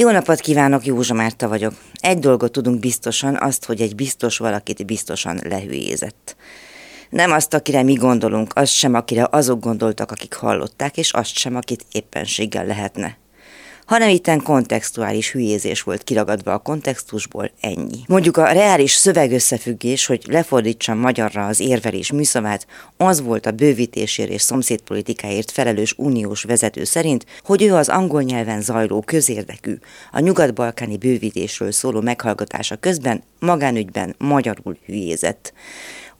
Jó napot kívánok, Józsa Márta vagyok. Egy dolgot tudunk biztosan, azt, hogy egy biztos valakit biztosan lehülyézett. Nem azt, akire mi gondolunk, azt sem, akire azok gondoltak, akik hallották, és azt sem, akit éppenséggel lehetne. Hanem itten kontextuális hülyézés volt kiragadva a kontextusból, ennyi. Mondjuk a reális szövegösszefüggés, hogy lefordítsam magyarra az érvelés műszavát, az volt a bővítésért és szomszédpolitikáért felelős uniós vezető szerint, hogy ő az angol nyelven zajló közérdekű, a nyugat-balkáni bővítésről szóló meghallgatása közben magánügyben magyarul hülyézett.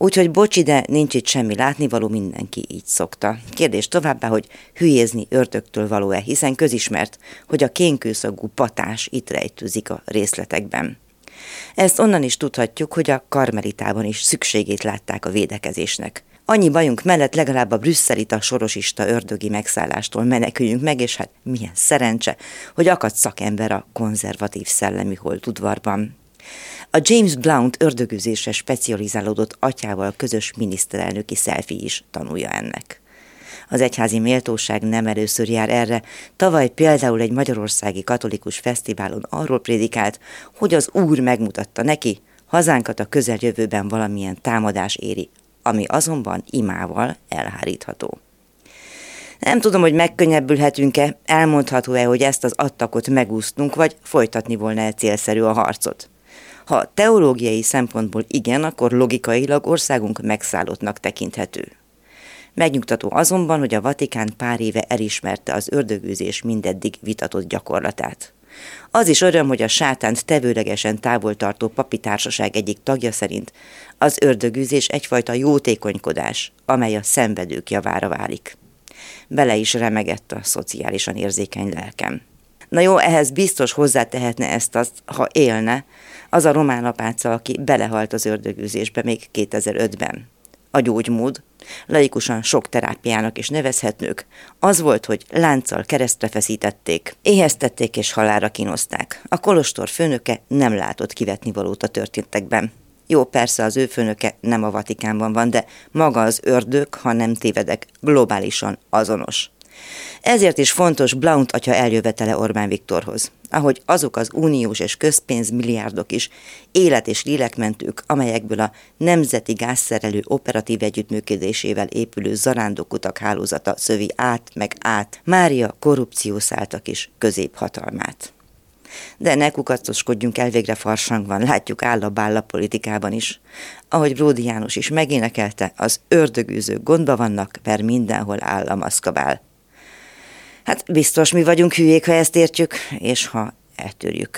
Úgyhogy bocsi, de nincs itt semmi látnivaló, mindenki így szokta. Kérdés továbbá, hogy hülyézni ördögtől való-e, hiszen közismert, hogy a kénkőszagú patás itt rejtőzik a részletekben. Ezt onnan is tudhatjuk, hogy a Karmelitában is szükségét látták a védekezésnek. Annyi bajunk mellett legalább a brüsszelita sorosista ördögi megszállástól meneküljünk meg, és hát milyen szerencse, hogy akadt szakember a konzervatív szellemű holdudvarban. A James Blount ördögüzésre specializálódott atyával közös miniszterelnöki szelfi is tanulja ennek. Az egyházi méltóság nem először jár erre, tavaly például egy magyarországi katolikus fesztiválon arról prédikált, hogy az Úr megmutatta neki, hazánkat a közeljövőben valamilyen támadás éri, ami azonban imával elhárítható. Nem tudom, hogy megkönnyebbülhetünk-e, elmondható-e, hogy ezt az attakot megúsztunk, vagy folytatni volna-e célszerű a harcot. Ha teológiai szempontból igen, akkor logikailag országunk megszállottnak tekinthető. Megnyugtató azonban, hogy a Vatikán pár éve elismerte az ördögüzés mindeddig vitatott gyakorlatát. Az is öröm, hogy a sátánt tevőlegesen távol tartó papi társaság egyik tagja szerint az ördögüzés egyfajta jótékonykodás, amely a szenvedők javára válik. Bele is remegett a szociálisan érzékeny lelkem. Na jó, ehhez biztos hozzátehetne ezt-azt, ha élne, az a román apáca, aki belehalt az ördögüzésbe még 2005-ben. A gyógymód, laikusan sok terápiának is nevezhetnők, az volt, hogy lánccal keresztre feszítették, éheztették és halálra kínozták. A kolostor főnöke nem látott kivetnivalót a történtekben. Jó, persze az ő főnöke nem a Vatikánban van, de maga az ördög, ha nem tévedek, globálisan azonos. Ezért is fontos Blount atya eljövetele Orbán Viktorhoz, ahogy azok az uniós és közpénzmilliárdok is, élet- és lélekmentők, amelyekből a nemzeti gázszerelő operatív együttműködésével épülő zarándokutak hálózata szövi át meg át, mária korrupció szállta kis középhatalmát. De ne kukacoskodjunk el, végre farsang van, látjuk állabálla politikában is. Ahogy Ródi János is megénekelte, az ördögűzők gondba vannak, mert mindenhol áll a maszkabál. Hát biztos mi vagyunk hülyék, ha ezt értjük, és ha eltűrjük.